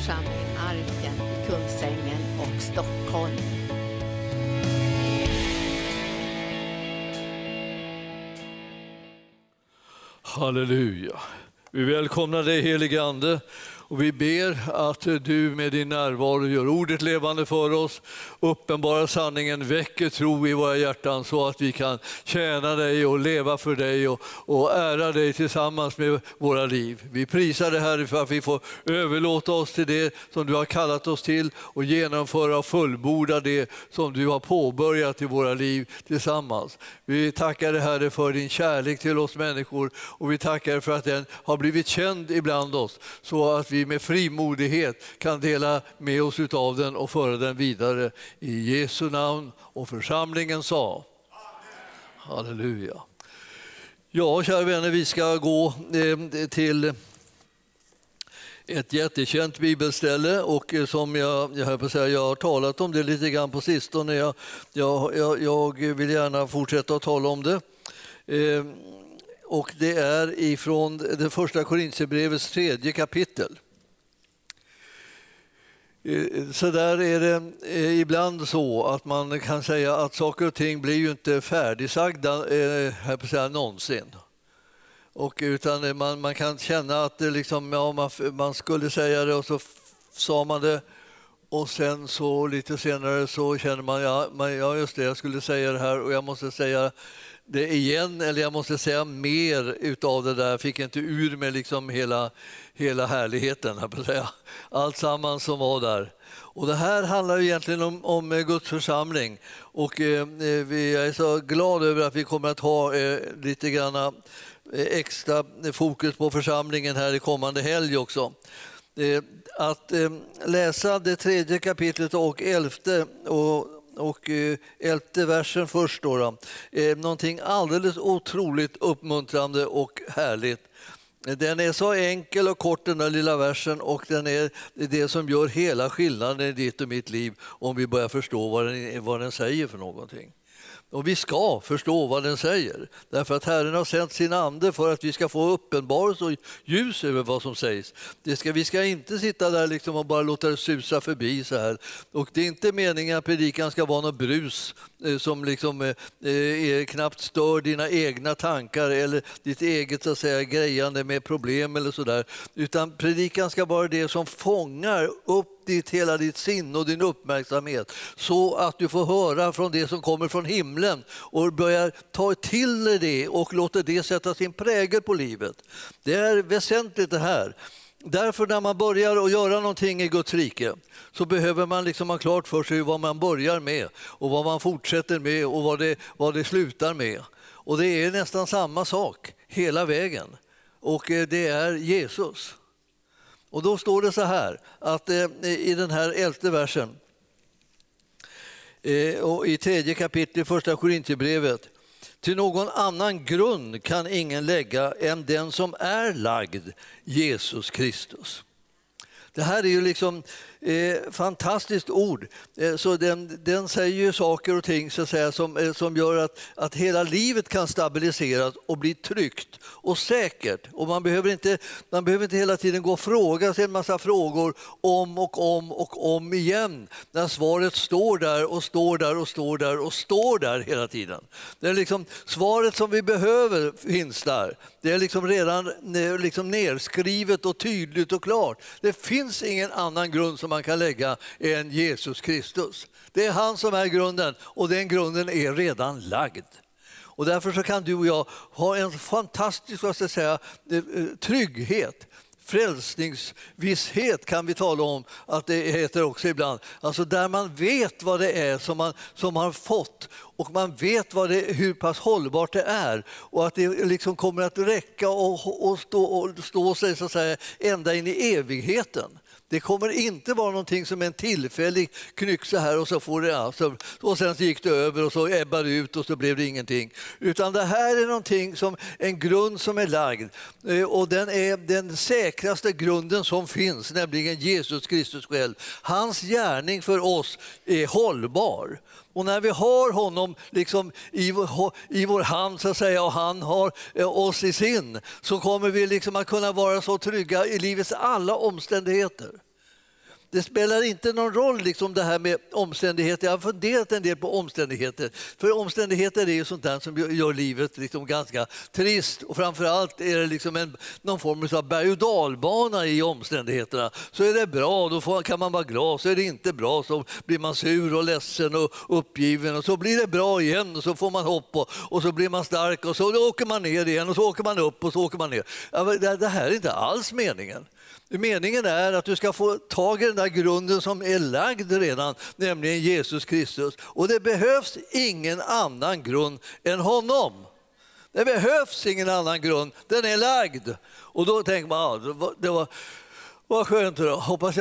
församling Arken i Kungsängen och Stockholm. Halleluja. Vi välkomnar dig, helige Ande, och vi ber att du med din närvaro gör ordet levande för oss, uppenbara sanningen, väcker tro i våra hjärtan så att vi kan tjäna dig och leva för dig och ära dig tillsammans med våra liv. Vi prisar det här för att vi får överlåta oss till det som du har kallat oss till och genomföra och fullborda det som du har påbörjat i våra liv tillsammans. Vi tackar dig, Herre, för din kärlek till oss människor, och vi tackar dig för att den har blivit känd ibland oss så att vi med frimodighet kan dela med oss utav den och föra den vidare i Jesu namn. Och församlingen sa amen. Halleluja. Ja, kära vänner, vi ska gå till ett jättekänt bibelställe, och som jag har talat om det lite grann på sistone. Jag vill gärna fortsätta att tala om det. Och det är ifrån det första Korintierbrevets 3:e kapitel. Så där är det ibland så att man kan säga att saker och ting blir ju inte färdigsagda någonsin. Utan man kan känna att det liksom, man skulle säga det och så sa man det. Och sen så lite senare så känner man, just det, jag skulle säga det här och jag måste säga det igen, eller jag måste säga mer utav det där. Jag fick inte ur mig liksom hela härligheten, allt samman som var där. Och det här handlar ju egentligen om Guds församling, och jag är så glad över att vi kommer att ha lite grann extra fokus på församlingen här i kommande helg också. Att läsa det 3:e kapitlet och 11:e och 11:e versen först då. Någonting alldeles otroligt uppmuntrande och härligt. Den är så enkel och kort, den där lilla versen, och den är det som gör hela skillnaden i ditt och mitt liv om vi börjar förstå vad den säger för någonting. Och vi ska förstå vad den säger. Därför att Herren har sänt sin ande för att vi ska få uppenbarelse och ljus över vad som sägs. Vi ska inte sitta där liksom och bara låta det susa förbi så här. Och det är inte meningen att predikan ska vara något brus som liksom knappt stör dina egna tankar eller ditt eget så att säga grejande med problem eller så där. Utan predikan ska vara det som fångar upp hela ditt sinne och din uppmärksamhet så att du får höra från det som kommer från himlen och börjar ta till dig det och låter det sätta sin prägel på livet. Det är väsentligt det här. Därför när man börjar att göra någonting i Guds rike så behöver man liksom ha klart för sig vad man börjar med och vad man fortsätter med och vad det slutar med. Och det är nästan samma sak hela vägen, och det är Jesus. Och då står det så här att i den här 11:e versen och i 3:e kapitlet första Korintierbrevet: till någon annan grund kan ingen lägga än den som är lagd, Jesus Kristus. Det här är ju liksom fantastiskt ord. Så den säger ju saker och ting så att säga, som gör att hela livet kan stabiliseras och bli tryggt och säkert. Och man behöver inte hela tiden gå och fråga sig en massa frågor om igen när svaret står där hela tiden. Det är liksom svaret som vi behöver finns där. Det är liksom redan nedskrivet och tydligt och klart. Det finns ingen annan grund som man kan lägga än Jesus Kristus. Det är han som är grunden, och den grunden är redan lagd. Och därför så kan du och jag ha en fantastisk trygghet. Frälsningsvisshet kan vi tala om att det heter också ibland. Alltså där man vet vad det är som man har fått, och man vet hur pass hållbart det är och att det liksom kommer att räcka och stå sig så att säga ända in i evigheten. Det kommer inte vara någonting som en tillfällig knyxa här och så får det och sen gick det över och så ebbar det ut och så blev det ingenting. Utan det här är någonting som en grund som är lagd, och den är den säkraste grunden som finns, nämligen Jesus Kristus själv. Hans gärning för oss är hållbar. Och när vi har honom liksom i vår hand så att säga, och han har oss i sin, så kommer vi liksom att kunna vara så trygga i livets alla omständigheter. Det spelar inte någon roll liksom det här med omständigheter. Jag har funderat en del på omständigheter. För omständigheter är ju sånt där som gör livet liksom ganska trist. Och framförallt är det liksom någon form av berg- och dalbana i omständigheterna. Så är det bra, då kan man vara glad. Så är det inte bra, så blir man sur och ledsen och uppgiven. Och så blir det bra igen och så får man hopp och så blir man stark. Och så åker man ner igen och så åker man upp och så åker man ner. Det här är inte alls meningen. Meningen är att du ska få tag i den där grunden som är lagd redan, nämligen Jesus Kristus. Och det behövs ingen annan grund än honom. Det behövs ingen annan grund, den är lagd. Och då tänker man, vad skönt då, hoppas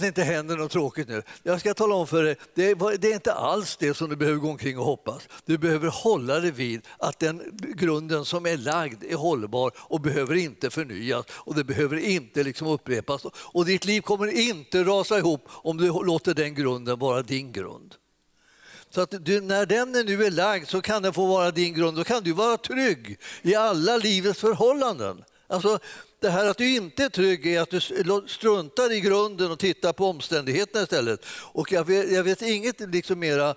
det inte händer något tråkigt nu. Jag ska tala om för dig, det är inte alls det som du behöver gå omkring och hoppas. Du behöver hålla dig vid att den grunden som är lagd är hållbar och behöver inte förnyas och det behöver inte liksom upprepas. Och ditt liv kommer inte rasa ihop om du låter den grunden vara din grund. Så att när den nu är lagd så kan den få vara din grund, då kan du vara trygg i alla livets förhållanden. Alltså, det här att du inte är trygg är att du struntar i grunden och tittar på omständigheterna istället. Och jag vet inget liksom mera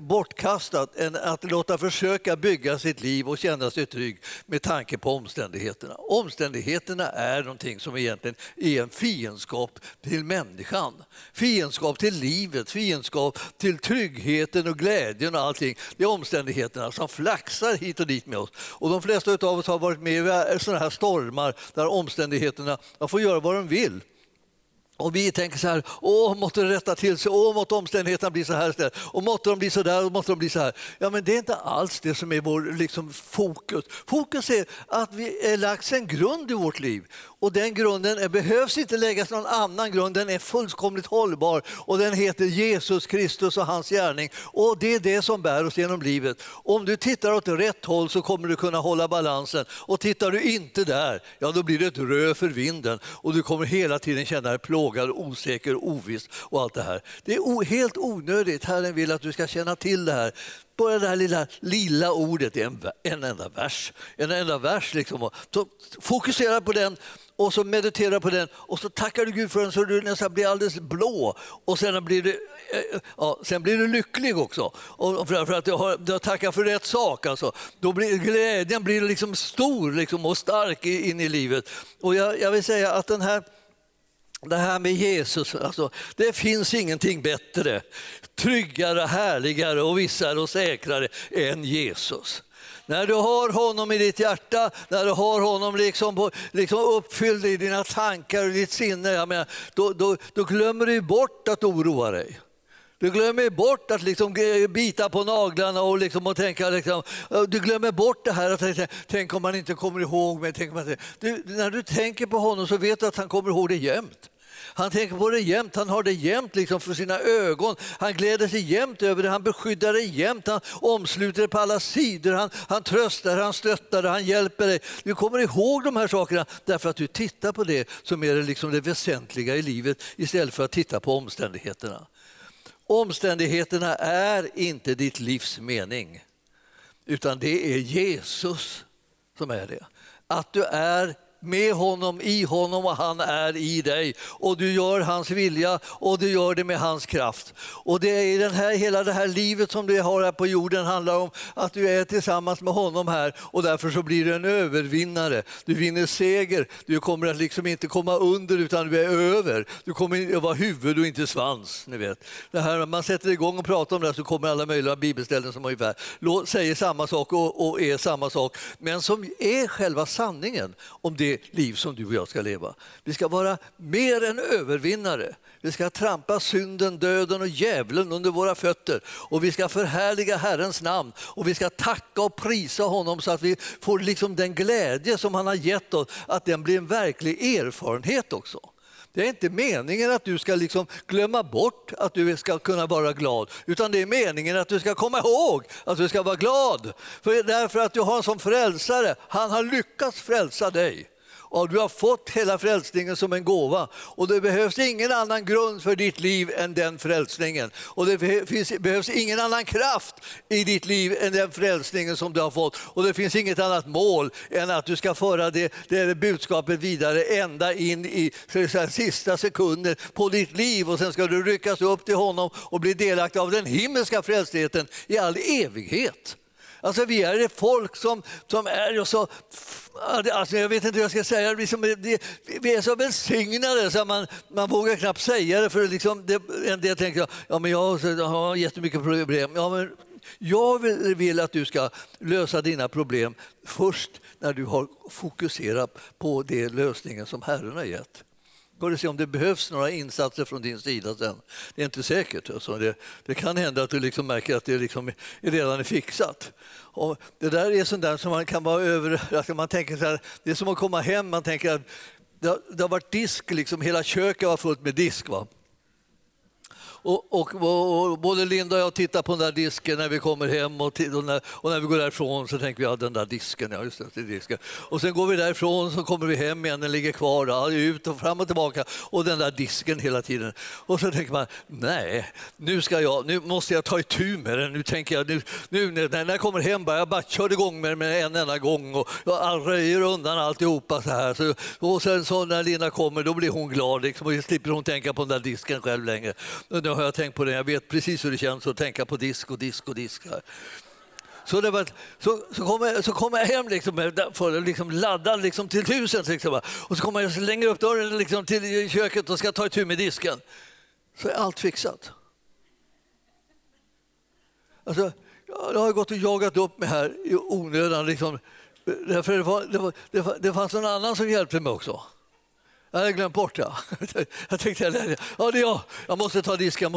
bortkastat än att låta försöka bygga sitt liv och känna sig trygg med tanke på omständigheterna. Omständigheterna är någonting som egentligen är en fiendskap till människan. Fiendskap till livet, fiendskap till tryggheten och glädjen och allting. Det är omständigheterna som flaxar hit och dit med oss. Och de flesta av oss har varit med i sådana här stormar där omständigheterna får göra vad de vill. Och vi tänker så här, måste det rätta till sig, måste omständigheterna bli så här istället, och måste de bli så där, och måste de bli så här. Ja, men det är inte alls det som är vår liksom, fokus. Fokus är att vi är lagt en grund i vårt liv. Och den grunden behövs inte läggas någon annan grund, den är fullkomligt hållbar. Och den heter Jesus Kristus och hans gärning. Och det är det som bär oss genom livet. Om du tittar åt rätt håll så kommer du kunna hålla balansen. Och tittar du inte där, ja då blir det ett rö för vinden. Och du kommer hela tiden känna dig plågad, osäker, oviss och allt det här. Det är helt onödigt. Herren vill att du ska känna till det här. Bara det här lilla ordet i en enda vers. En enda vers liksom. Så fokusera på den och så mediterar på den och så tackar du Gud för den så du nästan blir alldeles blå. Och sen blir du lycklig också. Och för att du har tackat för rätt sak. Alltså. Då blir glädjen liksom stor liksom, och stark in i livet. Och jag vill säga att det här med Jesus, alltså, det finns ingenting bättre, tryggare, härligare och vissare och säkrare än Jesus. När du har honom i ditt hjärta, när du har honom liksom uppfylld i dina tankar och ditt sinne, jag menar, då glömmer du bort att oroa dig. Du glömmer bort att liksom bita på naglarna och, liksom och tänka. Liksom, du glömmer bort det här att tänk om man inte kommer ihåg mig. När du tänker på honom så vet du att han kommer ihåg det jämt. Han tänker på det jämt, han har det jämt liksom för sina ögon. Han gläder sig jämt över det, han beskyddar dig jämt. Han omsluter det på alla sidor, han tröstar, han stöttar, han hjälper dig. Du kommer ihåg de här sakerna därför att du tittar på det som är liksom det väsentliga i livet istället för att titta på omständigheterna. Omständigheterna är inte ditt livs mening, utan det är Jesus som är det. Att du är med honom, i honom och han är i dig. Och du gör hans vilja och du gör det med hans kraft. Och det är hela det här livet som du har här på jorden handlar om att du är tillsammans med honom här och därför så blir du en övervinnare. Du vinner seger, du kommer att liksom inte komma under utan du är över. Du kommer att vara huvud och inte svans, ni vet. Det här, när man sätter igång och pratar om det så kommer alla möjliga bibelställen som ungefär säger samma sak och är samma sak. Men som är själva sanningen om det liv som du och jag ska leva. Vi ska vara mer än övervinnare. Vi ska trampa synden, döden och djävulen under våra fötter. Och vi ska förhärliga Herrens namn. Och vi ska tacka och prisa honom så att vi får liksom den glädje som han har gett oss. Att den blir en verklig erfarenhet också. Det är inte meningen att du ska liksom glömma bort att du ska kunna vara glad. Utan det är meningen att du ska komma ihåg att du ska vara glad. För därför att du har en som frälsare. Han har lyckats frälsa dig. och du har fått hela frälsningen som en gåva. Och det behövs ingen annan grund för ditt liv än den frälsningen. Och det behövs ingen annan kraft i ditt liv än den frälsningen som du har fått. Och det finns inget annat mål än att du ska föra det budskapet vidare ända in i sista sekunden på ditt liv. Och sen ska du ryckas upp till honom och bli delaktig av den himmelska frälsligheten i all evighet. Alltså vi är det folk som är så, alltså jag vet inte hur jag ska säga, vi är så välsignade så man vågar knappt säga det, för liksom det tänker jag, ja men jag har jättemycket problem. Ja, men jag vill att du ska lösa dina problem först när du har fokuserat på det lösningen som Herren har gett. Får se om det behövs några insatser från din sida sen. Det är inte säkert. Alltså det kan hända att du liksom märker att det liksom redan är fixat. Och det där är sånt där som man kan vara över... Alltså man tänker så här, det är som att komma hem. Man tänker att det har varit disk. Liksom, hela köket var fullt med disk. Va? Och både Linda och jag tittar på den där disken när vi kommer hem, och när vi går därifrån så tänker vi, ja, den där disken, ja just det, den disken. Och sen går vi därifrån, så kommer vi hem igen, den ligger kvar där, ut och fram och tillbaka, och den där disken hela tiden. Och så tänker man, nej, nu måste jag ta itu med den, nu tänker jag, när jag kommer hem bara, jag bara kör igång med den en enda gång, och jag röjer undan alltihopa så här. Och sen så när Linda kommer, då blir hon glad liksom, och slipper hon tänka på den där disken själv längre. Nu har jag tänkt på det. Jag vet precis hur det känns att tänka på disk här. Så kommer jag hem liksom, för att liksom ladda liksom till 1000. Liksom, och så kommer jag längre upp dörren liksom till köket och ska ta itu med disken. Så är allt fixat. Alltså, jag har gått och jagat upp mig här i onödan. Liksom, därför det fanns någon annan som hjälpte mig också. Jag hade glömt bort det. Jag tänkte, ja det är jag. Jag måste ta disken.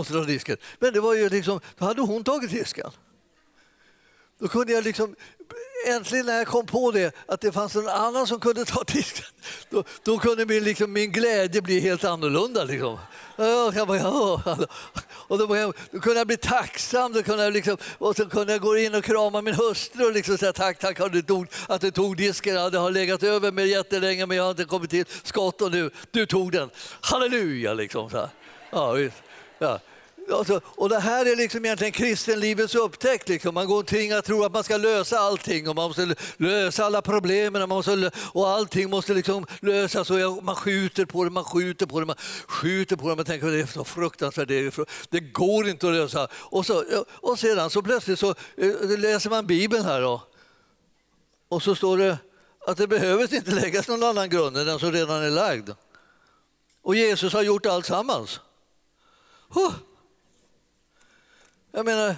Men det var ju liksom, då hade hon tagit disken. Då kunde jag liksom, äntligen när jag kom på det, att det fanns en annan som kunde ta disken. Då kunde min glädje bli helt annorlunda liksom. Och då kunde jag bli tacksam, då kunde jag liksom, och så kunde jag gå in och krama min hustru och liksom säga tack, att du tog disken, det har legat över mig jättelänge, men jag har inte kommit till skott, och nu, du tog den, halleluja liksom så här. Ja, visst. Ja. Alltså, och det här är liksom egentligen kristenlivets upptäckt. Liksom. Man går omkring och tror att man ska lösa allting, och man måste lösa alla problemen, och allting måste liksom lösas, och man skjuter på det, man tänker att det är så fruktansvärt, det går inte att lösa. Och sedan så plötsligt så läser man Bibeln här då, och så står det att det behövs inte läggas någon annan grund än den som redan är lagd. Och Jesus har gjort allt sammans. Huh. Jag menar,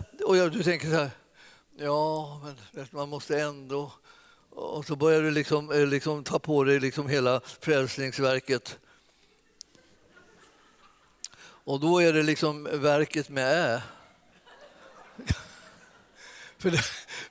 du tänker så här, ja, men man måste ändå, och så börjar du liksom ta på dig liksom hela frälsningsverket. Och då är det liksom verket med ä.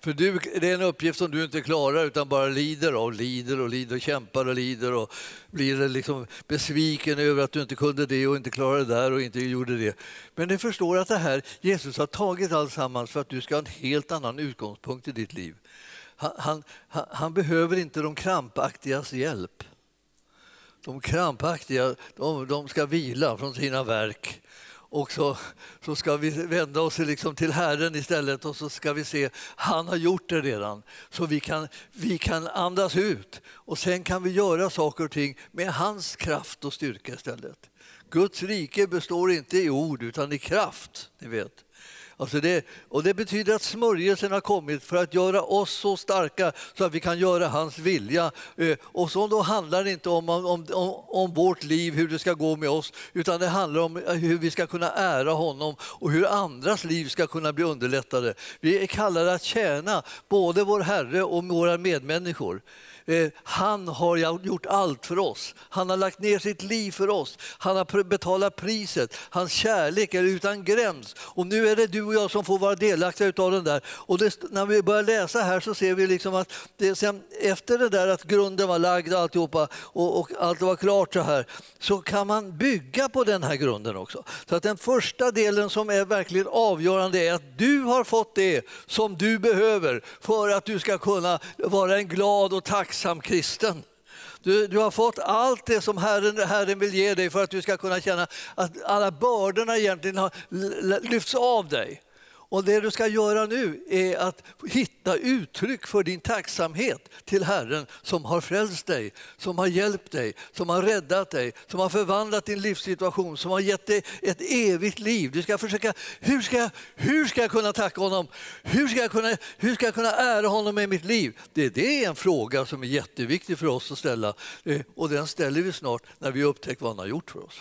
För det är en uppgift som du inte klarar, utan bara lider och kämpar och lider, och blir liksom besviken över att du inte kunde det och inte klarade det där och inte gjorde det. Men du förstår att det här, Jesus har tagit alltsammans för att du ska ha en helt annan utgångspunkt i ditt liv. Han behöver inte de krampaktigas hjälp. De krampaktiga, de ska vila från sina verk. Och så ska vi vända oss liksom till Herren istället, och så ska vi se, han har gjort det redan. Så vi kan andas ut, och sen kan vi göra saker och ting med hans kraft och styrka istället. Guds rike består inte i ord utan i kraft, ni vet. Alltså det betyder att smörjelsen har kommit för att göra oss så starka så att vi kan göra hans vilja. Och så då handlar det inte om vårt liv, hur det ska gå med oss, utan det handlar om hur vi ska kunna ära honom och hur andras liv ska kunna bli underlättade. Vi är kallade att tjäna både vår Herre och våra medmänniskor. Han har gjort allt för oss. Han har lagt ner sitt liv för oss. Han har betalat priset. Hans kärlek är utan gräns. Och nu är det du och jag som får vara delaktiga av den där. Och när vi börjar läsa här så ser vi liksom att sen, efter det där att grunden var lagd och alltihopa, och allt var klart så här, så kan man bygga på den här grunden också. Så att den första delen som är verkligen avgörande är att du har fått det som du behöver för att du ska kunna vara en glad och tacksam kristen. Du har fått allt det som Herren vill ge dig för att du ska kunna känna att alla bördorna egentligen har lyfts av dig. Och det du ska göra nu är att hitta uttryck för din tacksamhet till Herren som har frälst dig, som har hjälpt dig, som har räddat dig, som har förvandlat din livssituation, som har gett dig ett evigt liv. Du ska försöka, hur ska jag kunna tacka honom? Hur ska jag kunna ära honom i mitt liv? Det är en fråga som är jätteviktig för oss att ställa, och den ställer vi snart när vi upptäcker vad han har gjort för oss.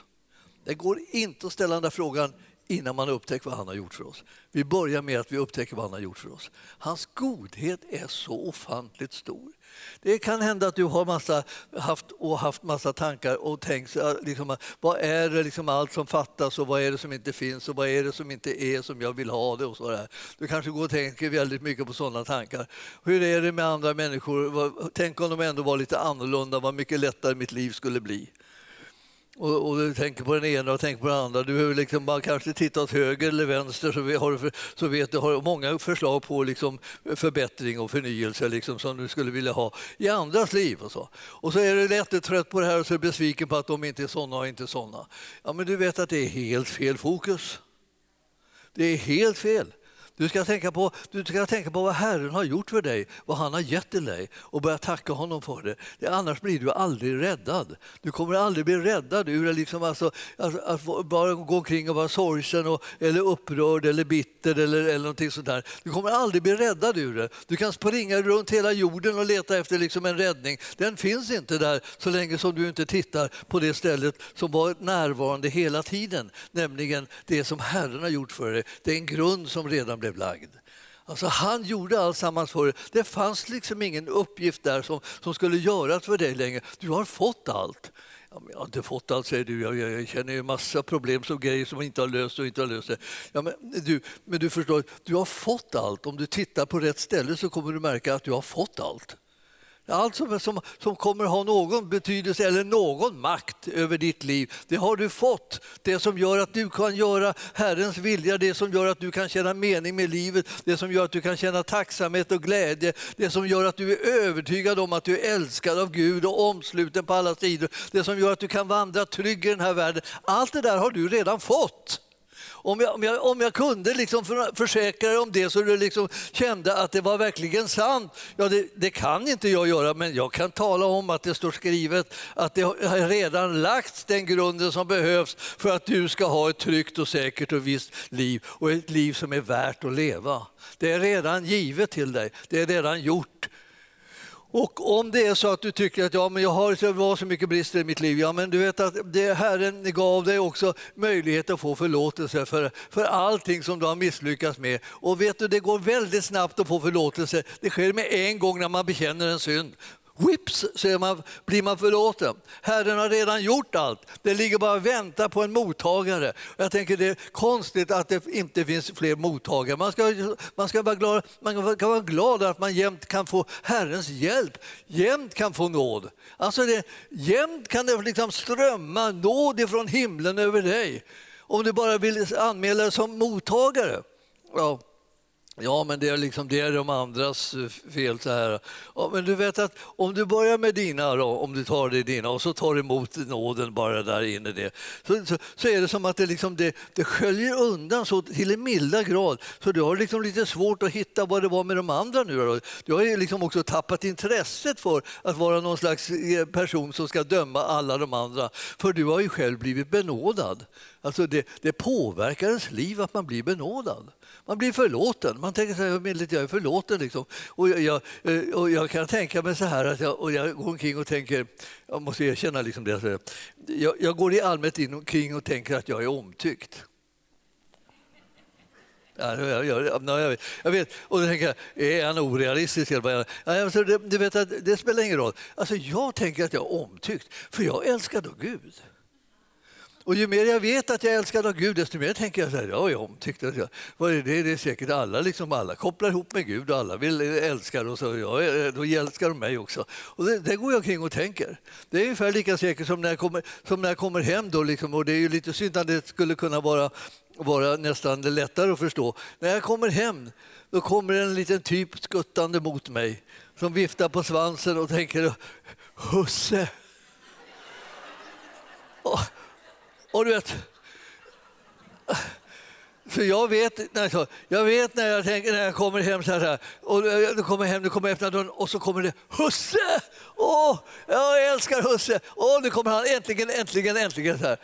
Det går inte att ställa den där frågan innan man upptäcker vad han har gjort för oss. Vi börjar med att vi upptäcker vad han har gjort för oss. Hans godhet är så ofantligt stor. Det kan hända att du har haft massa tankar och tänkt liksom, vad är det liksom allt som fattas och vad är det som inte finns och vad är det som inte är som jag vill ha det och så där. Du kanske går och tänker väldigt mycket på sådana tankar. Hur är det med andra människor? Tänk om de ändå var lite annorlunda, vad mycket lättare mitt liv skulle bli. Och du tänker på den ena och tänker på den andra. Du behöver liksom bara kanske titta åt höger eller vänster så vet du har många förslag på liksom förbättring och förnyelse liksom som du skulle vilja ha i andras liv och så. Och så är du lätt trött på det här och så är du besviken på att de inte är såna och inte såna. Ja, men du vet att det är helt fel fokus. Det är helt fel. Du ska tänka på vad Herren har gjort för dig, vad han har gett till dig och börja tacka honom för det. Annars blir du aldrig räddad. Du kommer aldrig bli räddad ur liksom att bara gå omkring och vara sorgsen eller upprörd eller bitter eller någonting sånt där. Du kommer aldrig bli räddad ur det. Du kan springa runt hela jorden och leta efter liksom en räddning. Den finns inte där så länge som du inte tittar på det stället som var närvarande hela tiden, nämligen det som Herren har gjort för dig. Det är en grund som redan blev lagd. Alltså han gjorde alltsammans för dig. Det fanns liksom ingen uppgift där som skulle göras för dig längre. Du har fått allt. Ja, men jag har inte fått allt, säger du. Jag känner ju massa problem och grejer som inte har löst det. Ja, men du förstår, du har fått allt. Om du tittar på rätt ställe så kommer du märka att du har fått allt. Allt som kommer ha någon betydelse eller någon makt över ditt liv, det har du fått. Det som gör att du kan göra Herrens vilja, det som gör att du kan känna mening med livet, det som gör att du kan känna tacksamhet och glädje, det som gör att du är övertygad om att du är älskad av Gud och omsluten på alla sidor, det som gör att du kan vandra trygg i den här världen. Allt det där har du redan fått. Om jag kunde liksom försäkra dig om det så du liksom kände att det var verkligen sant. Ja, det kan inte jag göra, men jag kan tala om att det står skrivet att det har redan lagts den grunden som behövs för att du ska ha ett tryggt och säkert och visst liv och ett liv som är värt att leva. Det är redan givet till dig, det är redan gjort. Och om det är så att du tycker att ja, men jag har så mycket brister i mitt liv, ja, men du vet att det Herren gav dig också möjlighet att få förlåtelse för allting som du har misslyckats med. Och vet du, det går väldigt snabbt att få förlåtelse. Det sker med en gång när man bekänner en synd. Whips, blir man förlåten. Herren har redan gjort allt. Det ligger bara och väntar på en mottagare. Jag tänker det är konstigt att det inte finns fler mottagare. Man ska vara glad att man jämt kan få Herrens hjälp. Jämt kan få nåd. Alltså jämt kan det liksom strömma nåd ifrån himlen över dig. Om du bara vill anmäla dig som mottagare. Ja, men det är liksom det är de andras fel så här. Ja, men du vet att om du börjar med dina då, om du tar det dina och så tar emot nåden bara där inne det. Så är det som att det liksom det sköljer undan så till en milda grad så du har liksom lite svårt att hitta vad det var med de andra nu då. Du har ju liksom också tappat intresset för att vara någon slags person som ska döma alla de andra, för du har ju själv blivit benådad. Alltså det påverkar ens liv att man blir benådad. Man blir förlåten. Man tänker så här, jag är förlåten liksom. Och jag kan tänka mig så här, att jag går omkring och tänker, jag måste erkänna liksom det. Jag går i allmänhet omkring och tänker att jag är omtyckt. Jag vet. Och då tänker jag, är han orealistisk? Alltså, du vet att det spelar ingen roll. Alltså, jag tänker att jag är omtyckt, för jag älskar då Gud. Och ju mer jag vet att jag älskar av Gud, desto mer tänker jag så här, ja, jag omtyckte att jag, vad är det? Det är säkert alla, liksom alla kopplar ihop med Gud och alla vill älska och så, ja, då älskar de mig också. Och det går jag kring och tänker. Det är ungefär lika säkert som när jag kommer hem då liksom, och det är ju lite synd att det skulle kunna vara nästan lättare att förstå. När jag kommer hem, då kommer en liten typ skuttande mot mig som viftar på svansen och tänker, husse. Och du vet, för jag vet när jag tänker, när jag kommer hem så här, och du kommer hem, du kommer öppna dörren och så kommer det husse. Åh, jag älskar husse. Åh, nu kommer han äntligen så här.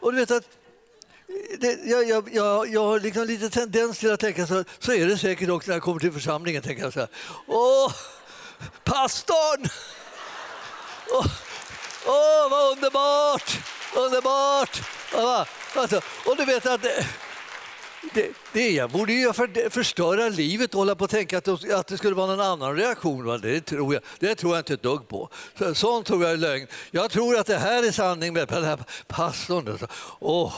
Och du vet att jag har liksom lite tendens till att tänka så är det säkert också när jag kommer till församlingen, tänker jag så här. Åh, pastorn! Åh, vad underbart! Alltså, och du vet att jag borde ju förstöra livet och hålla på att tänka att det skulle vara någon annan reaktion. Va? Det tror jag inte ett dugg på. Sånt tror jag är lögn. Jag tror att det här är sanning med den här pastorn. Åh.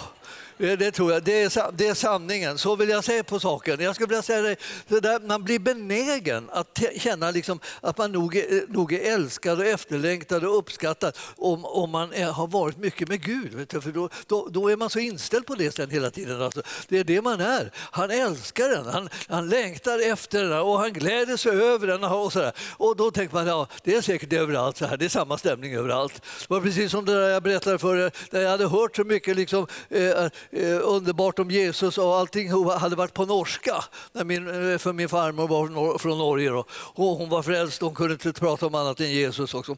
Det tror jag, det är sanningen. Så vill jag säga på saken. Jag skulle vilja säga det där, man blir benägen att känna liksom att man nog är älskad och efterlängtad och uppskattad om man har varit mycket med Gud. Vet du? För då är man så inställd på det sen hela tiden. Alltså, det är det man är. Han älskar den, han längtar efter den och han gläder sig över den. Och, så där. Och då tänker man, ja, det är säkert överallt så här. Det är samma stämning överallt. Det var precis som det där jag berättade för er, där jag hade hört så mycket liksom, underbart om Jesus och allting hade varit på norska för min farmor var från Norge då. Och hon var frälst, hon kunde inte prata om annat än Jesus också.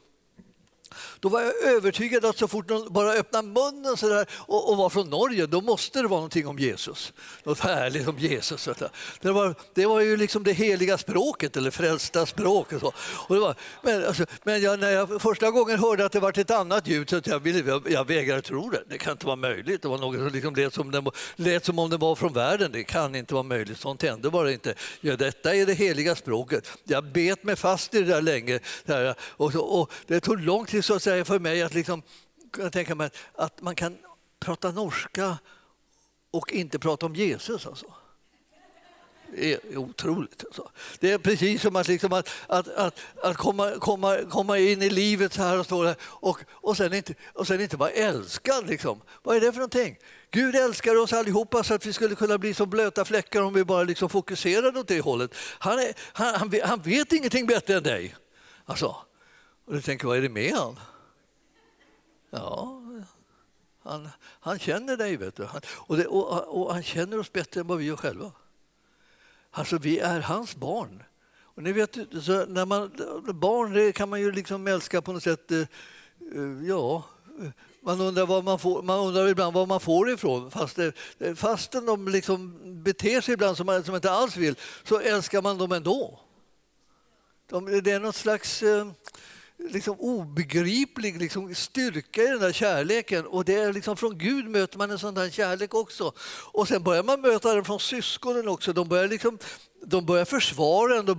Då var jag övertygad att så fort någon bara öppnade munnen så där och var från Norge, då måste det vara någonting om Jesus. Något härligt om Jesus. Det var ju liksom det heliga språket eller frälsta språket. Och det var, när jag första gången hörde att det var ett annat ljud så att jag vägrade tro det. Det kan inte vara möjligt. Det var något som liksom lät som om det var från världen. Det kan inte vara möjligt. Sånt hände bara inte. Ja, detta är det heliga språket. Jag bet mig fast i det där länge. Och det tog lång tid så att säga för mig att liksom tänka mig att man kan prata norska och inte prata om Jesus. Alltså. Det är otroligt. Alltså. Det är precis som att, liksom att komma in i livet så här och stå där och sen inte vara älskad. Liksom. Vad är det för någonting? Gud älskar oss allihopa så att vi skulle kunna bli som blöta fläckar om vi bara liksom fokuserade åt det hållet. Han vet ingenting bättre än dig. Alltså. Och du tänker, vad är det med han? Ja, han känner dig, vet du. Och han känner oss bättre än vad vi gör själva. Alltså, vi är hans barn. Och ni vet, så när man, barn det kan man ju liksom älska på något sätt. Ja, man undrar ibland vad man får ifrån. Fastän de liksom beter sig ibland som man inte alls vill, så älskar man dem ändå. Det är något slags liksom obegriplig liksom styrka i den där kärleken, och det är liksom från Gud möter man en sån där kärlek också, och sen börjar man möta den från syskonen också. De börjar försvara den, de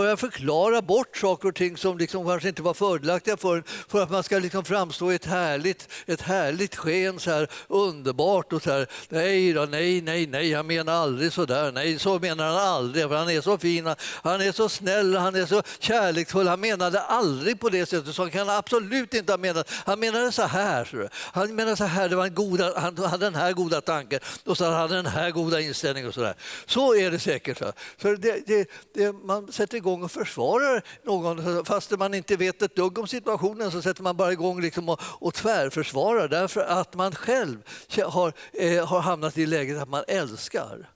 börjar förklara bort saker och ting som liksom kanske inte var fördelaktiga för att man ska liksom framstå i ett härligt sken, så här underbart och så här, nej, han menar aldrig så där, nej, så menar han aldrig, för han är så fin, han är så snäll, han är så kärleksfull, han menade aldrig på det sättet, så han kan absolut inte ha menat, han menade så här, det var han hade den här goda tanken och så hade han den här goda inställningen och så där. Så är det säkert. Så man sätter igång och försvarar någon fast man inte vet ett dugg om situationen, så sätter man bara igång liksom och tvärförsvarar därför att man själv har hamnat i läget att man älskar.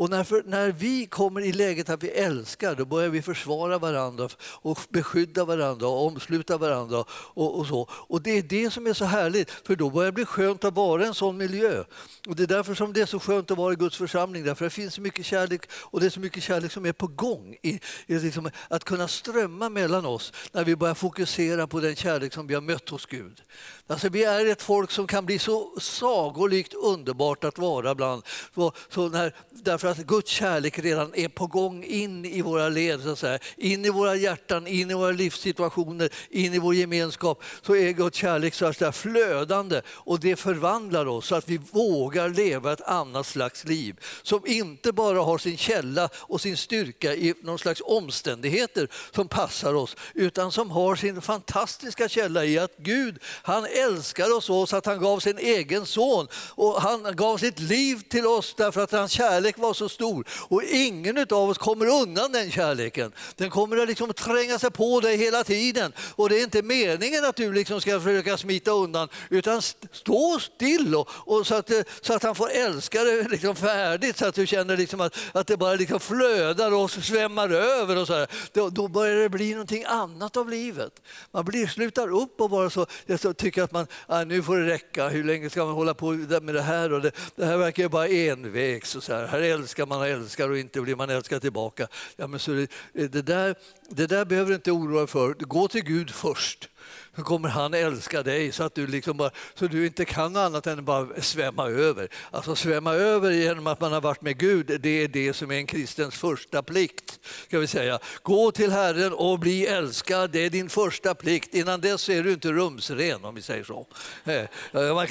Och när vi kommer i läget att vi älskar, då börjar vi försvara varandra och beskydda varandra och omsluta varandra och så. Och det är det som är så härligt, för då börjar det bli skönt att vara i en sån miljö. Och det är därför som det är så skönt att vara i Guds församling, därför det finns så mycket kärlek, och det är så mycket kärlek som är på gång. Liksom att kunna strömma mellan oss när vi börjar fokusera på den kärlek som vi har mött hos Gud. Alltså, vi är ett folk som kan bli så sagolikt underbart att vara bland. Därför att Guds kärlek redan är på gång in i våra led, så att säga. In i våra hjärtan, in i våra livssituationer, in i vår gemenskap. Så är Guds kärlek så att säga flödande, och det förvandlar oss så att vi vågar leva ett annat slags liv. Som inte bara har sin källa och sin styrka i någon slags omständigheter som passar oss, utan som har sin fantastiska källa i att Gud, han älskar oss så att han gav sin egen son, och han gav sitt liv till oss därför att hans kärlek var så stor och ingen av oss kommer undan den kärleken. Den kommer att liksom tränga sig på dig hela tiden, och det är inte meningen att du liksom ska försöka smita undan, utan stå still och så att han får älska dig liksom färdigt, så att du känner liksom att det bara liksom flödar och svämmar över och så här. Då börjar det bli någonting annat av livet. Man slutar upp och bara så tycker att man nu får det räcka, hur länge ska man hålla på med det här, och det här verkar ju bara envägs och så här. Här älskar man och älskar och inte blir man älskad tillbaka. Ja, men så det där behöver du inte oroa för. Gå till Gud först. Så kommer han älska dig så att du liksom bara, så du inte kan annat än bara svämma över. Alltså svämma över genom att man har varit med Gud, det är det som är en kristens första plikt, ska vi säga. Gå till Herren och bli älskad, det är din första plikt. Innan dess är du inte rumsren, om vi säger så. Man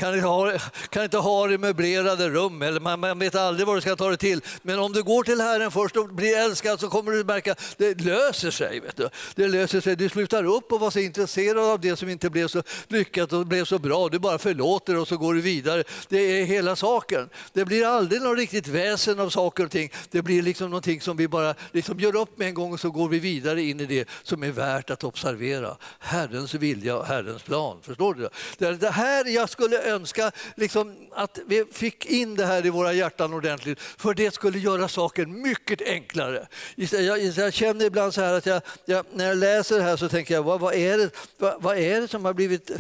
kan inte ha det möblerade rum, eller man vet aldrig vad du ska ta det till. Men om du går till Herren först och blir älskad, så kommer du märka att det löser sig, vet du. Det löser sig, du slutar upp och var så intresserad av det som inte blev så lyckat och blev så bra. Du bara förlåter och så går du vidare. Det är hela saken. Det blir aldrig något riktigt väsen av saker och ting. Det blir liksom någonting som vi bara liksom gör upp med en gång, och så går vi vidare in i det som är värt att observera. Herrens vilja och Herrens plan. Förstår du? Det här jag skulle önska liksom, att vi fick in det här i våra hjärtan ordentligt, för det skulle göra saken mycket enklare. Jag känner ibland så här att jag när jag läser det här så tänker jag, vad är det som har blivit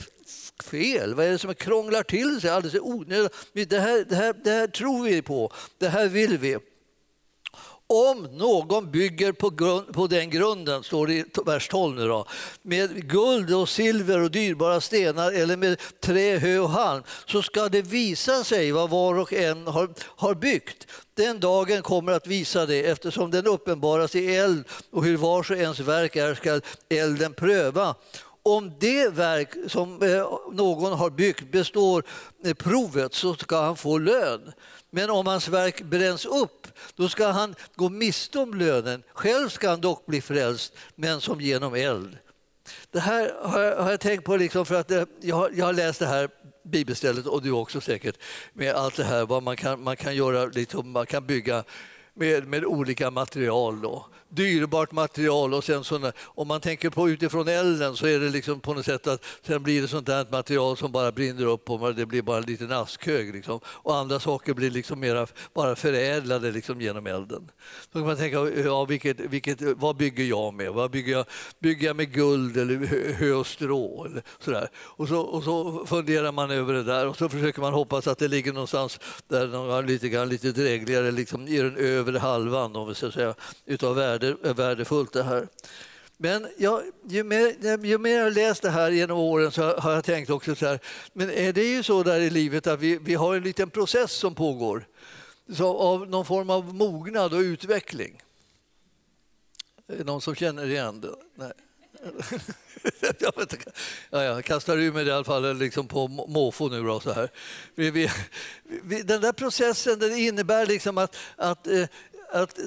fel? Vad är det som krånglar till sig alldeles onödigt? Det här tror vi på. Det här vill vi. Om någon bygger på den grunden, står det i vers 12 nu då, med guld och silver och dyrbara stenar eller med trä, hö och halm, så ska det visa sig vad var och en har byggt. Den dagen kommer att visa det, eftersom den uppenbaras i eld, och hur vars och ens verk är ska elden pröva. Om det verk som någon har byggt består provet, så ska han få lön. Men om hans verk bränns upp, då ska han gå miste om lönen. Själv ska han dock bli frälst, men som genom eld. Det här har jag tänkt på liksom, för att jag har läst det här bibelstället, och du också säkert, med allt det här vad man kan göra, liksom, man kan bygga med olika material då. Dyrbart material, och sen sådana, om man tänker på utifrån elden, så är det liksom på något sätt att sen blir det sånt där material som bara brinner upp och det blir bara en liten askhög liksom, och andra saker blir liksom mera bara förädlade liksom genom elden. Då kan man tänka, ja, vad bygger jag med? Vad bygger jag med guld eller hö och strå eller sådär. Och så funderar man över det där, och så försöker man hoppas att det ligger någonstans där någon lite drägligare liksom, i den övre halvan, om vi ska säga, utav världen. Är värdefullt det här. Men ju mer jag läst det här genom åren, så har jag tänkt också så här, men är det ju så där i livet att vi har en liten process som pågår, så av någon form av mognad och utveckling. Är det någon som känner igen det? Nej. Jag kastar ur mig det i alla fall liksom på måfå nu då, så här. Den där processen, den innebär liksom att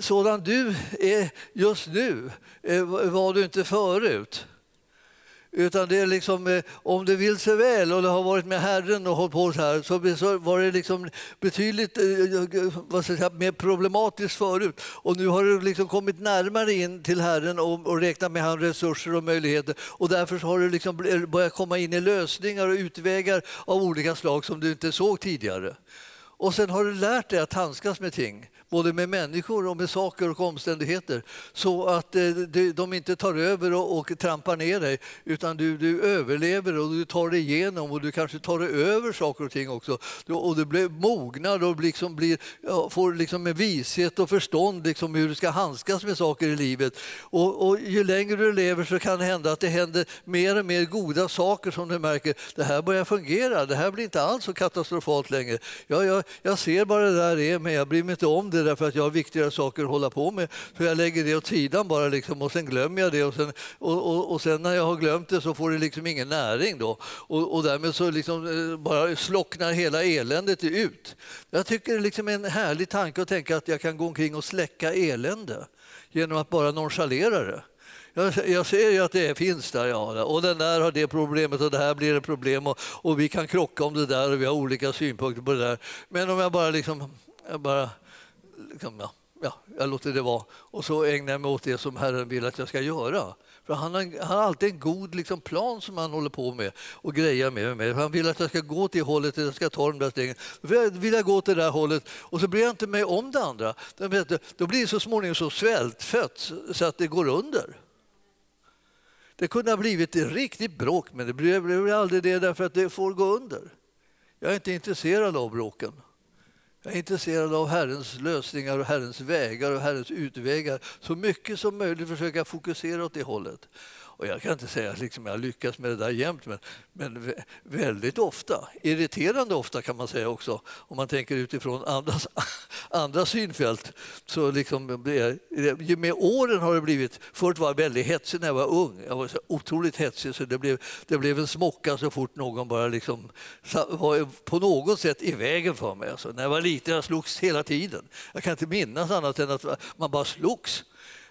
sådan du är just nu var du inte förut. Utan det är liksom, om du vill så väl och du har varit med Herren och hållit på så här, så var det liksom betydligt, vad ska jag säga, mer problematiskt förut. Och nu har du liksom kommit närmare in till Herren och räknat med hans resurser och möjligheter. Och därför har du liksom börjat komma in i lösningar och utvägar av olika slag som du inte såg tidigare. Och sen har du lärt dig att handskas med ting, både med människor och med saker och omständigheter, så att de inte tar över och trampar ner dig, utan du överlever och du tar dig igenom, och du kanske tar dig över saker och ting också. Och du blir mognad och liksom får liksom en vishet och förstånd liksom hur du ska handskas med saker i livet. Och ju längre du lever, så kan det hända att det händer mer och mer goda saker som du märker, det här börjar fungera, det här blir inte alls så katastrofalt längre. Jag ser bara det där är, men jag bryr mig inte om det, därför att jag har viktigare saker att hålla på med, så jag lägger det åt sidan bara liksom, och sen glömmer jag det, och sen när jag har glömt det, så får det liksom ingen näring då, och därmed så liksom bara slocknar hela eländet ut. Jag tycker det är liksom en härlig tanke att tänka att jag kan gå omkring och släcka elände genom att bara nonchalera det. Jag ser ju att det finns där, ja. Och den där har det problemet och det här blir ett problem, och vi kan krocka om det där, och vi har olika synpunkter på det där. Men om jag bara liksom, ja, jag låter det vara. Och så ägnar jag mig åt det som Herren vill att jag ska göra. För han har alltid en god liksom, plan som han håller på med och grejer med mig. Han vill att jag ska gå till hållet, att jag ska ta de där stegen. Vill jag gå till det där hållet och så blir jag inte med om det andra. Då blir det så småningom så svältfött så att det går under. Det kunde ha blivit ett riktigt bråk, men det blev aldrig det därför att det får gå under. Jag är inte intresserad av bråken. Jag är intresserad av Herrens lösningar och Herrens vägar och Herrens utvägar. Så mycket som möjligt försöka fokusera åt det hållet. Och jag kan inte säga att liksom jag lyckas med det där jämt, men väldigt ofta, irriterande ofta kan man säga också. Om man tänker utifrån andra synfält så liksom med åren har det blivit, förut var jag väldigt hetsig när jag var ung. Jag var så otroligt hetsig så det blev en smocka så fort någon bara liksom var på något sätt i vägen för mig. Alltså, när jag var liten jag slogs hela tiden. Jag kan inte minnas annat än att man bara slogs.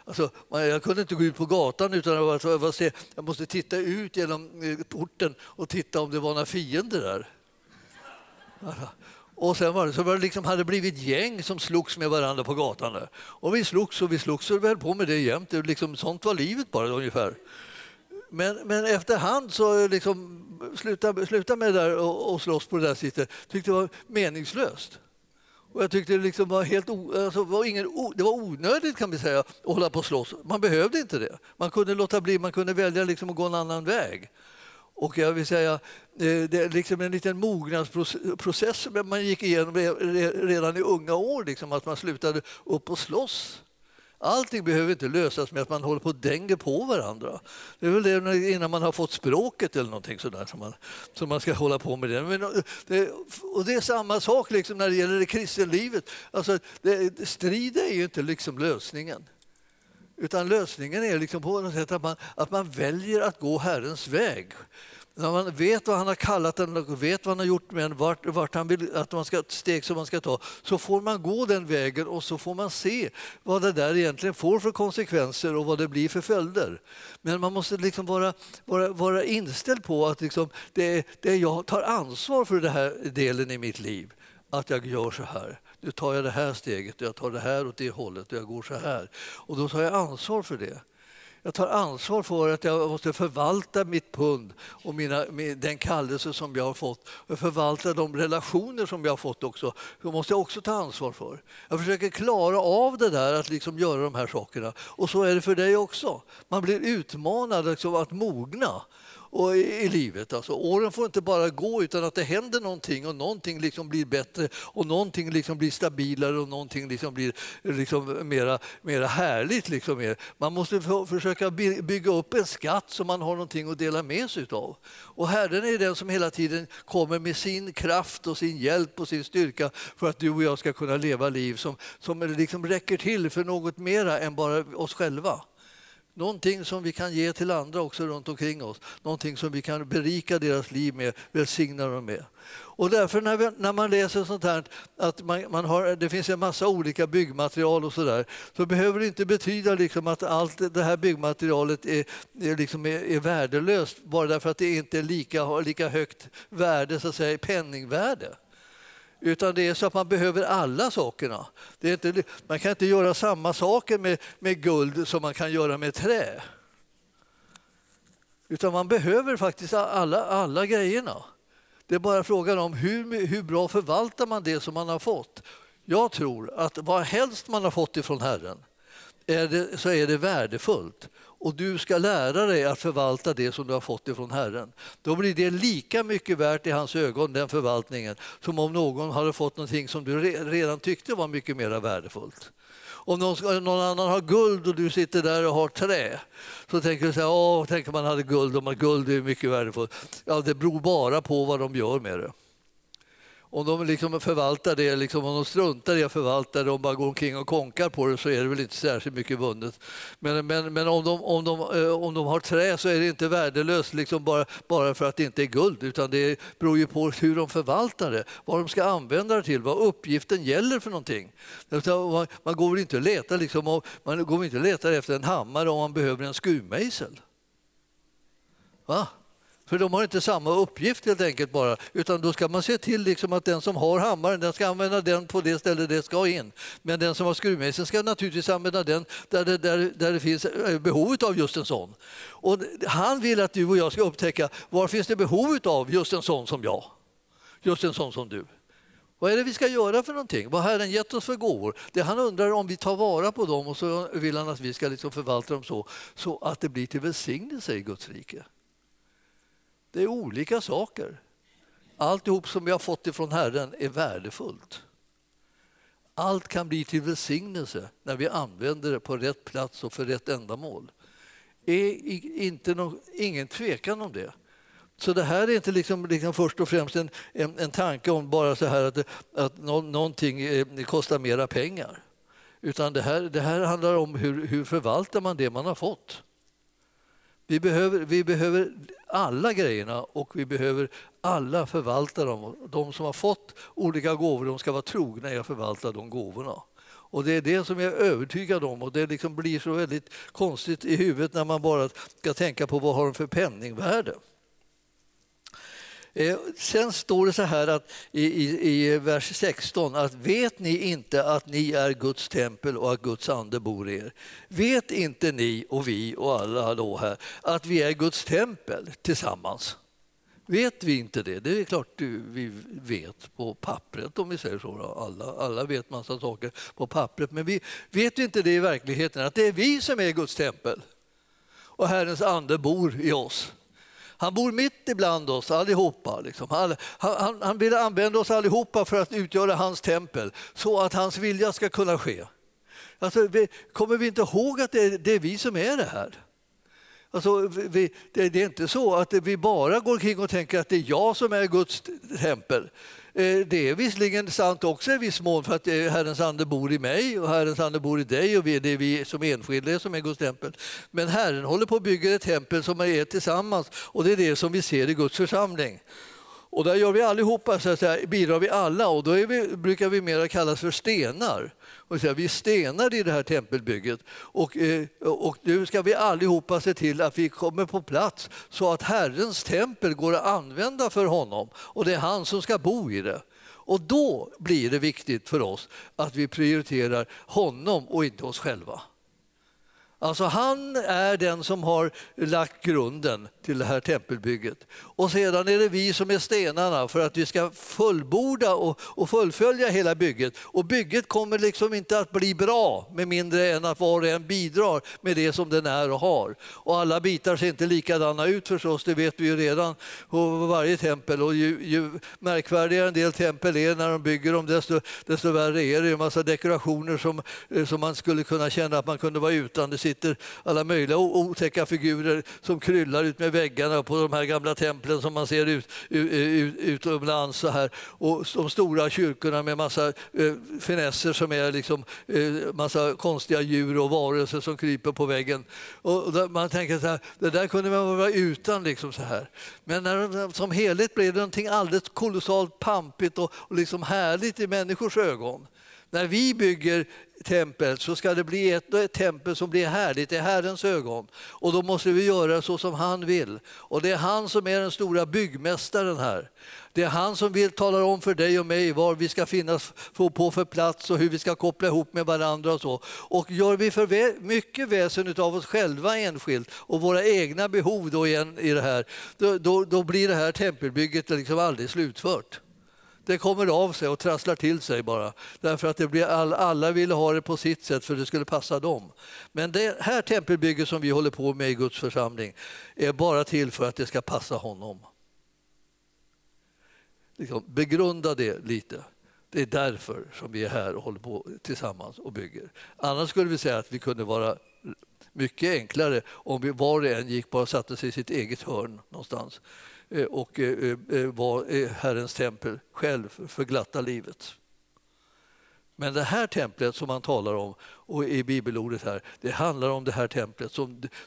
Alltså, jag kunde inte gå ut på gatan utan jag måste titta ut genom porten och titta om det var några fiender där. Och sen var det liksom, hade det blivit gäng som slogs med varandra på gatan där. Och vi slogs och vi höll på med det jämt. Det liksom, sånt var livet bara ungefär. Men efterhand så liksom, sluta med det där och slåss på det där sättet. Tyckte det var meningslöst. Och jag tyckte det liksom var helt det var onödigt kan vi säga att hålla på och slåss. Man behövde inte det. Man kunde låta bli, man kunde välja liksom att gå en annan väg. Och jag vill säga det är liksom en liten mognadsprocess som man gick igenom redan i unga år liksom, att man slutade upp och slåss. Allting behöver inte lösas med att man håller på och dänger på varandra. Det är väl det innan man har fått språket eller någonting sådär som man ska hålla på med det. Men det är samma sak liksom när det gäller det kristna livet. Alltså, strid är ju inte liksom lösningen. Utan lösningen är liksom på något sätt att man väljer att gå Herrens väg. När man vet vad han har kallat en och vet vad han har gjort med en, vart han vill att man ska steg som man ska ta, så får man gå den vägen och så får man se vad det där egentligen får för konsekvenser och vad det blir för följder. Men man måste liksom vara inställd på att liksom det jag tar ansvar för den här delen i mitt liv, att jag gör så här. Nu tar jag det här steget och jag tar det här åt det hållet och jag går så här. Och då tar jag ansvar för det. Jag tar ansvar för att jag måste förvalta mitt pund och den kallelse som jag har fått. Jag förvaltar de relationer som jag har fått också. Det måste jag också ta ansvar för. Jag försöker klara av det där att liksom göra de här sakerna. Och så är det för dig också. Man blir utmanad liksom att mogna och i livet. Alltså, åren får inte bara gå utan att det händer någonting och någonting liksom blir bättre och någonting liksom blir stabilare och någonting liksom blir liksom mera härligt. Liksom. Man måste försöka bygga upp en skatt så man har någonting att dela med sig av. Och Herren är den som hela tiden kommer med sin kraft och sin hjälp och sin styrka för att du och jag ska kunna leva liv som liksom räcker till för något mera än bara oss själva. Någonting som vi kan ge till andra också runt omkring oss. Någonting som vi kan berika deras liv med, välsigna dem med. Och därför när man läser sånt här, att det finns en massa olika byggmaterial och sådär, så behöver det inte betyda liksom att allt det här byggmaterialet är värdelöst bara därför att det inte är lika högt värde, så att säga, i penningvärde. Utan det är så att man behöver alla sakerna. Det är inte, man kan inte göra samma saker med guld som man kan göra med trä. Utan man behöver faktiskt alla grejerna. Det är bara frågan om hur bra förvaltar man det som man har fått. Jag tror att vad helst man har fått ifrån Herren så är det värdefullt. Och du ska lära dig att förvalta det som du har fått ifrån Herren. Då blir det lika mycket värt i hans ögon, den förvaltningen, som om någon hade fått någonting som du redan tyckte var mycket mer värdefullt. Om någon annan har guld och du sitter där och har trä, så tänker du så här, tänk om man hade guld, och guld är mycket värdefullt. Ja, det beror bara på vad de gör med det. Om de liksom förvaltar det, liksom, om de struntar i att förvalta det och bara går omkring och konkar på det, så är det väl inte särskilt mycket vunnet. Men om de har trä så är det inte värdelöst liksom bara för att det inte är guld, utan det beror ju på hur de förvaltar det, vad de ska använda det till, vad uppgiften gäller för någonting. Man går väl inte och letar, liksom, man går inte och letar efter en hammare om man behöver en skruvmejsel. Va? För de har inte samma uppgift helt enkelt bara, utan då ska man se till liksom att den som har hammaren, den ska använda den på det stället det ska in. Men den som har skruvmejseln ska naturligtvis använda den där det finns behovet av just en sån. Och han vill att du och jag ska upptäcka, var finns det behovet av just en sån som jag? Just en sån som du. Vad är det vi ska göra för någonting? Vad Herren gett oss för gåvor? Det han undrar om vi tar vara på dem, och så vill han att vi ska liksom förvalta dem så att det blir till välsignelse i Guds rike. Det är olika saker. Alltihop som vi har fått ifrån Herren är värdefullt. Allt kan bli till välsignelse när vi använder det på rätt plats och för rätt ändamål. Ingen tvekan om det. Så det här är inte liksom först och främst en tanke om bara så här att någonting kostar mera pengar. Utan det här handlar om hur förvaltar man det man har fått. Vi behöver alla grejerna, och vi behöver alla förvalta dem. De som har fått olika gåvor, de ska vara trogna i att förvalta de gåvorna. Och det är det som jag är övertygad om, och det liksom blir så väldigt konstigt i huvudet när man bara ska tänka på vad har de för penningvärde. Sen står det så här att i vers 16 att vet ni inte att ni är Guds tempel och att Guds ande bor i er? Vet inte ni och vi och alla då här att vi är Guds tempel tillsammans? Vet vi inte det? Det är klart vi vet på pappret, om vi säger så. Alla vet massa saker på pappret, men vi vet inte det i verkligheten, att det är vi som är Guds tempel och Herrens ande bor i oss. Han bor mitt ibland oss allihopa. Liksom. Han vill använda oss allihopa för att utgöra hans tempel så att hans vilja ska kunna ske. Alltså, kommer vi inte ihåg att det är vi som är det här? Alltså, det är inte så att vi bara går kring och tänker att det är jag som är Guds tempel. Det är visserligen sant också i viss mån, för att Herrens ande bor i mig och Herrens ande bor i dig, och det är vi som enskilda som är Guds tempel. Men Herren håller på att bygga ett tempel som är tillsammans, och det är det som vi ser i Guds församling. Och där gör vi allihopa, så att säga, bidrar vi alla, och då brukar vi mer kallas för stenar. Och så vi stenar i det här tempelbygget, och nu ska vi allihopa se till att vi kommer på plats så att Herrens tempel går att använda för honom, och det är han som ska bo i det. Och då blir det viktigt för oss att vi prioriterar honom och inte oss själva. Alltså han är den som har lagt grunden till det här tempelbygget. Och sedan är det vi som är stenarna för att vi ska fullborda och fullfölja hela bygget. Och bygget kommer liksom inte att bli bra med mindre än att var och en bidrar med det som den är och har. Och alla bitar ser inte likadana ut förstås, det vet vi ju redan på varje tempel. Och ju märkvärdigare en del tempel är när de bygger dem, desto värre är det. En massa dekorationer som man skulle kunna känna att man kunde vara utan. Det sitter alla möjliga otäcka figurer som kryllar ut med väggarna på de här gamla templen som man ser utomlands så här, och de stora kyrkorna med massa finesser som är liksom massa konstiga djur och varelser som kryper på väggen, och man tänker så här, det där kunde man vara utan liksom så här. Men när de, som helhet, blev det någonting alldeles kolossalt pampigt och liksom härligt i människors ögon. När vi bygger tempel så ska det bli ett tempel som blir härligt i Herrens ögon. Och då måste vi göra så som han vill. Och det är han som är den stora byggmästaren här. Det är han som vill tala om för dig och mig var vi ska finnas på för plats och hur vi ska koppla ihop med varandra och så. Och gör vi för mycket väsen av oss själva enskilt och våra egna behov då igen i det här, då blir det här tempelbygget liksom aldrig slutfört. Det kommer av sig och trasslar till sig bara. Därför att det blir alla vill ha det på sitt sätt för det skulle passa dem. Men det här tempelbygget som vi håller på med i Guds församling är bara till för att det ska passa honom. Liksom, begrunda det lite. Det är därför som vi är här och håller på tillsammans och bygger. Annars skulle vi säga att vi kunde vara mycket enklare om vi var och en gick bara och satte sig i sitt eget hörn någonstans. Och var Herrens tempel själv för glatta livet. Men det här templet som man talar om och i bibelordet här, det handlar om det här templet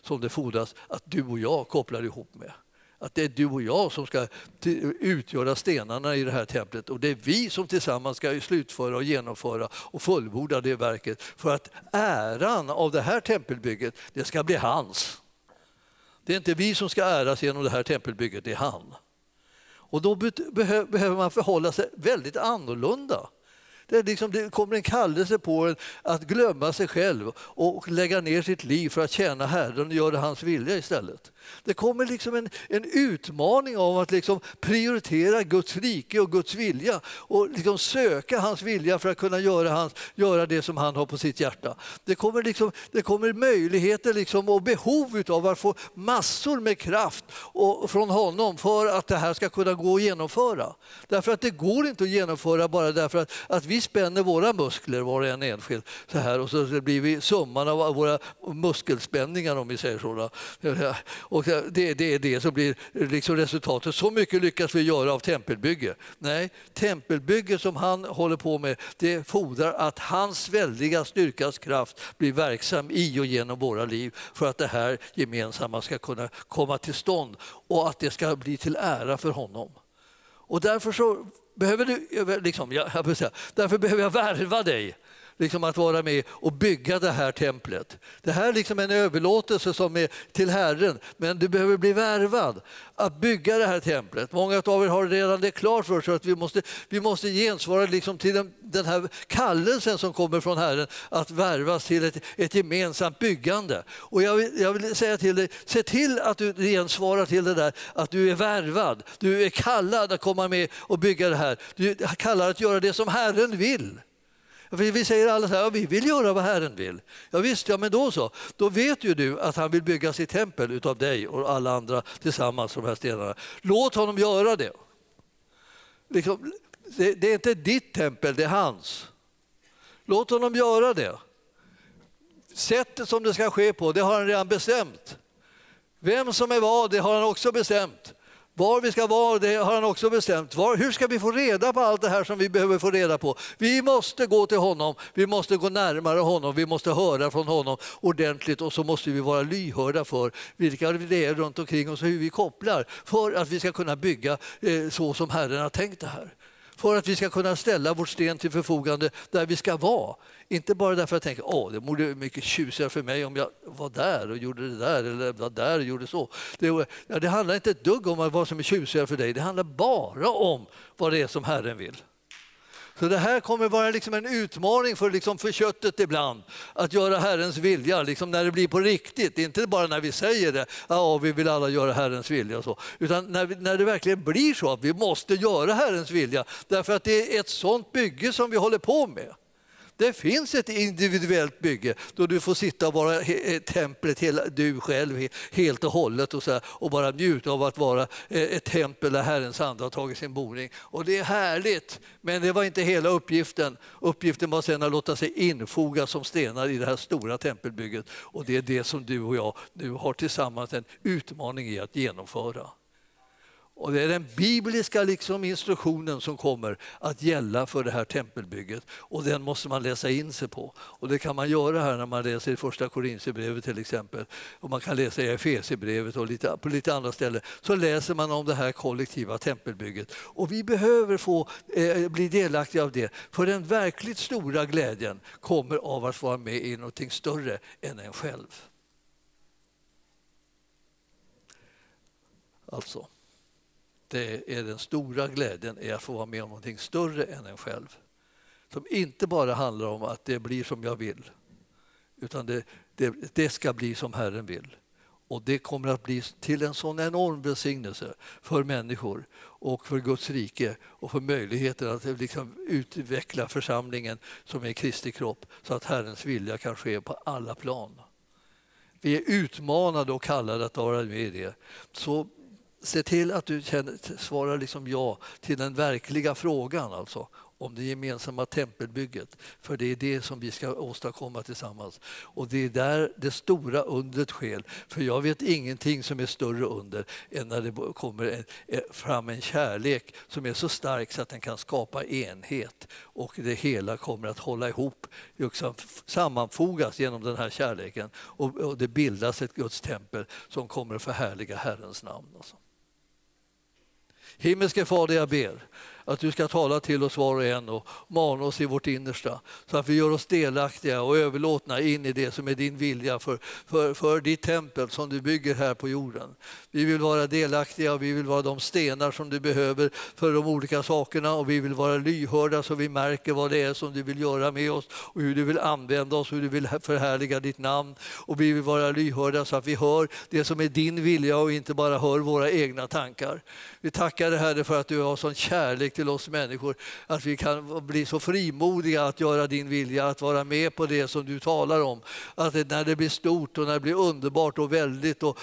som det fordras att du och jag kopplar ihop med. Att det är du och jag som ska utgöra stenarna i det här templet, och det är vi som tillsammans ska slutföra och genomföra och fullborda det verket för att äran av det här tempelbygget, det ska bli hans. Det är inte vi som ska äras genom det här tempelbygget, det är han. Och då behöver man förhålla sig väldigt annorlunda. Det kommer en kallelse på en att glömma sig själv och lägga ner sitt liv för att tjäna Herren och göra hans vilja istället. Det kommer en utmaning av att prioritera Guds rike och Guds vilja och söka hans vilja för att kunna göra det som han har på sitt hjärta. Det kommer möjligheter och behov av att få massor med kraft från honom för att det här ska kunna gå att genomföra. Därför att det går inte att genomföra bara därför att vi spänner våra muskler var och en enskild så här, och så blir vi summan av våra muskelspänningar, om vi säger så. Och det är det som blir resultatet. Så mycket lyckas vi göra av tempelbygge. Nej, tempelbygge som han håller på med, det fordrar att hans väldiga styrkas kraft blir verksam i och genom våra liv för att det här gemensamma ska kunna komma till stånd och att det ska bli till ära för honom. Och därför så behöver jag värva dig att vara med och bygga det här templet. Det här är en överlåtelse som är till Herren, men du behöver bli värvad att bygga det här templet. Många av er har redan det klart för sig att vi måste gensvara till den här kallelsen som kommer från Herren att värvas till ett gemensamt byggande. Och jag vill säga till dig, se till att du gensvarar till det där, att du är värvad, du är kallad att komma med och bygga det här. Du är kallad att göra det som Herren vill. Vi säger alla så här, vi vill göra vad Herren vill. Ja visst, men då så. Då vet ju du att han vill bygga sitt tempel utav dig och alla andra tillsammans, de här stenarna. Låt honom göra det. Det är inte ditt tempel, det är hans. Låt honom göra det. Sättet som det ska ske på, det har han redan bestämt. Vem som är vad, det har han också bestämt. Var vi ska vara, det har han också bestämt. Hur ska vi få reda på allt det här som vi behöver få reda på? Vi måste gå till honom, vi måste gå närmare honom, vi måste höra från honom ordentligt och så måste vi vara lyhörda för vilka det är runt omkring oss och hur vi kopplar för att vi ska kunna bygga så som Herren har tänkt det här. För att vi ska kunna ställa vårt sten till förfogande där vi ska vara. Inte bara därför att jag tänker det vore mycket tjusigare för mig om jag var där och gjorde det där eller var där och gjorde så. Det handlar inte ett dugg om vad som är tjusigare för dig. Det handlar bara om vad det är som Herren vill. Så det här kommer vara en utmaning för köttet ibland. Att göra Herrens vilja när det blir på riktigt. Inte bara när vi säger det, vi vill alla göra Herrens vilja. Och så. Utan när det verkligen blir så att vi måste göra Herrens vilja. Därför att det är ett sånt bygge som vi håller på med. Det finns ett individuellt bygge då du får sitta och vara templet du själv helt och hållet och bara njuta av att vara ett tempel där Herrens ande har tagit sin boning. Och det är härligt, men det var inte hela uppgiften. Uppgiften var sedan att låta sig infoga som stenar i det här stora tempelbygget. Och det är det som du och jag nu har tillsammans en utmaning i att genomföra. Och det är den bibliska instruktionen som kommer att gälla för det här tempelbygget. Och den måste man läsa in sig på. Och det kan man göra här när man läser i första Korinthierbrevet till exempel. Och man kan läsa i Efesierbrevet och på lite andra ställen. Så läser man om det här kollektiva tempelbygget. Och vi behöver få bli delaktiga av det. För den verkligt stora glädjen kommer av att vara med i någonting större än en själv. Alltså. Det är den stora glädjen är att få vara med om någonting större än en själv. Som inte bara handlar om att det blir som jag vill. Utan det ska bli som Herren vill. Och det kommer att bli till en sån enorm välsignelse för människor och för Guds rike och för möjligheten att utveckla församlingen som är Kristi kropp så att Herrens vilja kan ske på alla plan. Vi är utmanade och kallade att vara med i det. Så se till att du svarar ja till den verkliga frågan om det gemensamma tempelbygget. För det är det som vi ska åstadkomma tillsammans. Och det är där det stora undret sker. För jag vet ingenting som är större under än när det kommer fram en kärlek som är så stark så att den kan skapa enhet. Och det hela kommer att hålla ihop, sammanfogas genom den här kärleken. Och det bildas ett Guds tempel som kommer att förhärliga Herrens namn. Himmelske Fader, jag ber att du ska tala till oss var och en och mana oss i vårt innersta så att vi gör oss delaktiga och överlåtna in i det som är din vilja för ditt tempel som du bygger här på jorden. Vi vill vara delaktiga och vi vill vara de stenar som du behöver för de olika sakerna, och vi vill vara lyhörda så vi märker vad det är som du vill göra med oss och hur du vill använda oss, hur du vill förhärliga ditt namn, och vi vill vara lyhörda så att vi hör det som är din vilja och inte bara hör våra egna tankar. Vi tackar dig, Herre, för att du har sån kärlek till oss människor att vi kan bli så frimodiga att göra din vilja, att vara med på det som du talar om. Att när det blir stort och när det blir underbart och väldigt och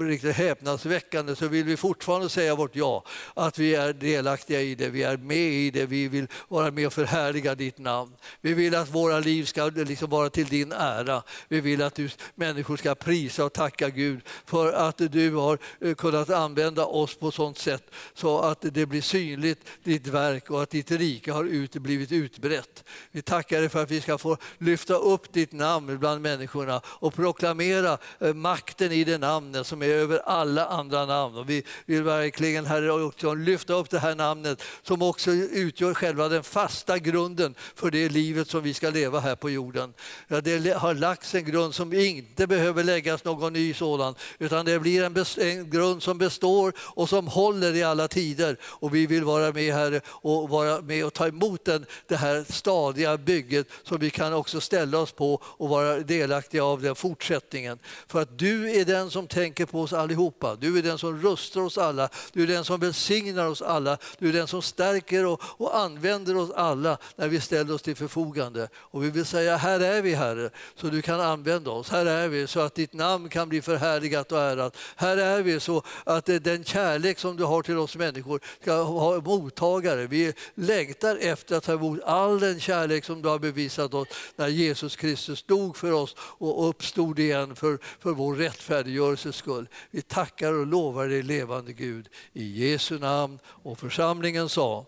riktigt häpnadsväckande, så vill vi fortfarande säga vårt ja, att vi är delaktiga i det, vi är med i det, vi vill vara med och förhärliga ditt namn. Vi vill att våra liv ska liksom vara till din ära. Vi vill att människor ska prisa och tacka Gud för att du har kunnat använda oss på sånt sätt så att det blir synligt ditt verk och att ditt rike har blivit utbrett. Vi tackar dig för att vi ska få lyfta upp ditt namn bland människorna och proklamera makten i det namnet som är över alla andra namn. Och vi vill verkligen, Herre, också lyfta upp det här namnet som också utgör själva den fasta grunden för det livet som vi ska leva här på jorden. Ja, det har lagts en grund som inte behöver läggas någon ny sådan, utan det blir en grund som består och som håller i alla tider. Och vi vill vara med här och vara med och ta emot det här stadiga bygget som vi kan också ställa oss på och vara delaktiga av den fortsättningen. För att du är den som tänker på oss allihopa. Du är den som rustar oss alla. Du är den som välsignar oss alla. Du är den som stärker och använder oss alla när vi ställer oss till förfogande. Och vi vill säga, här är vi, Herre, så du kan använda oss. Här är vi så att ditt namn kan bli förhärligat och ärat. Här är vi så att den kärlek som du har till oss människor ska ha mottagare. Vi längtar efter att ta emot all den kärlek som du har bevisat oss när Jesus Kristus dog för oss och uppstod igen för vår rättfärdiggörelses skull. Vi tackar och lovar dig, levande Gud, i Jesu namn. Och församlingen sa,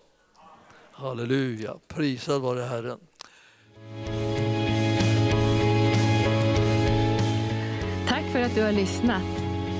halleluja, prisad vare Herren. Tack för att du har lyssnat.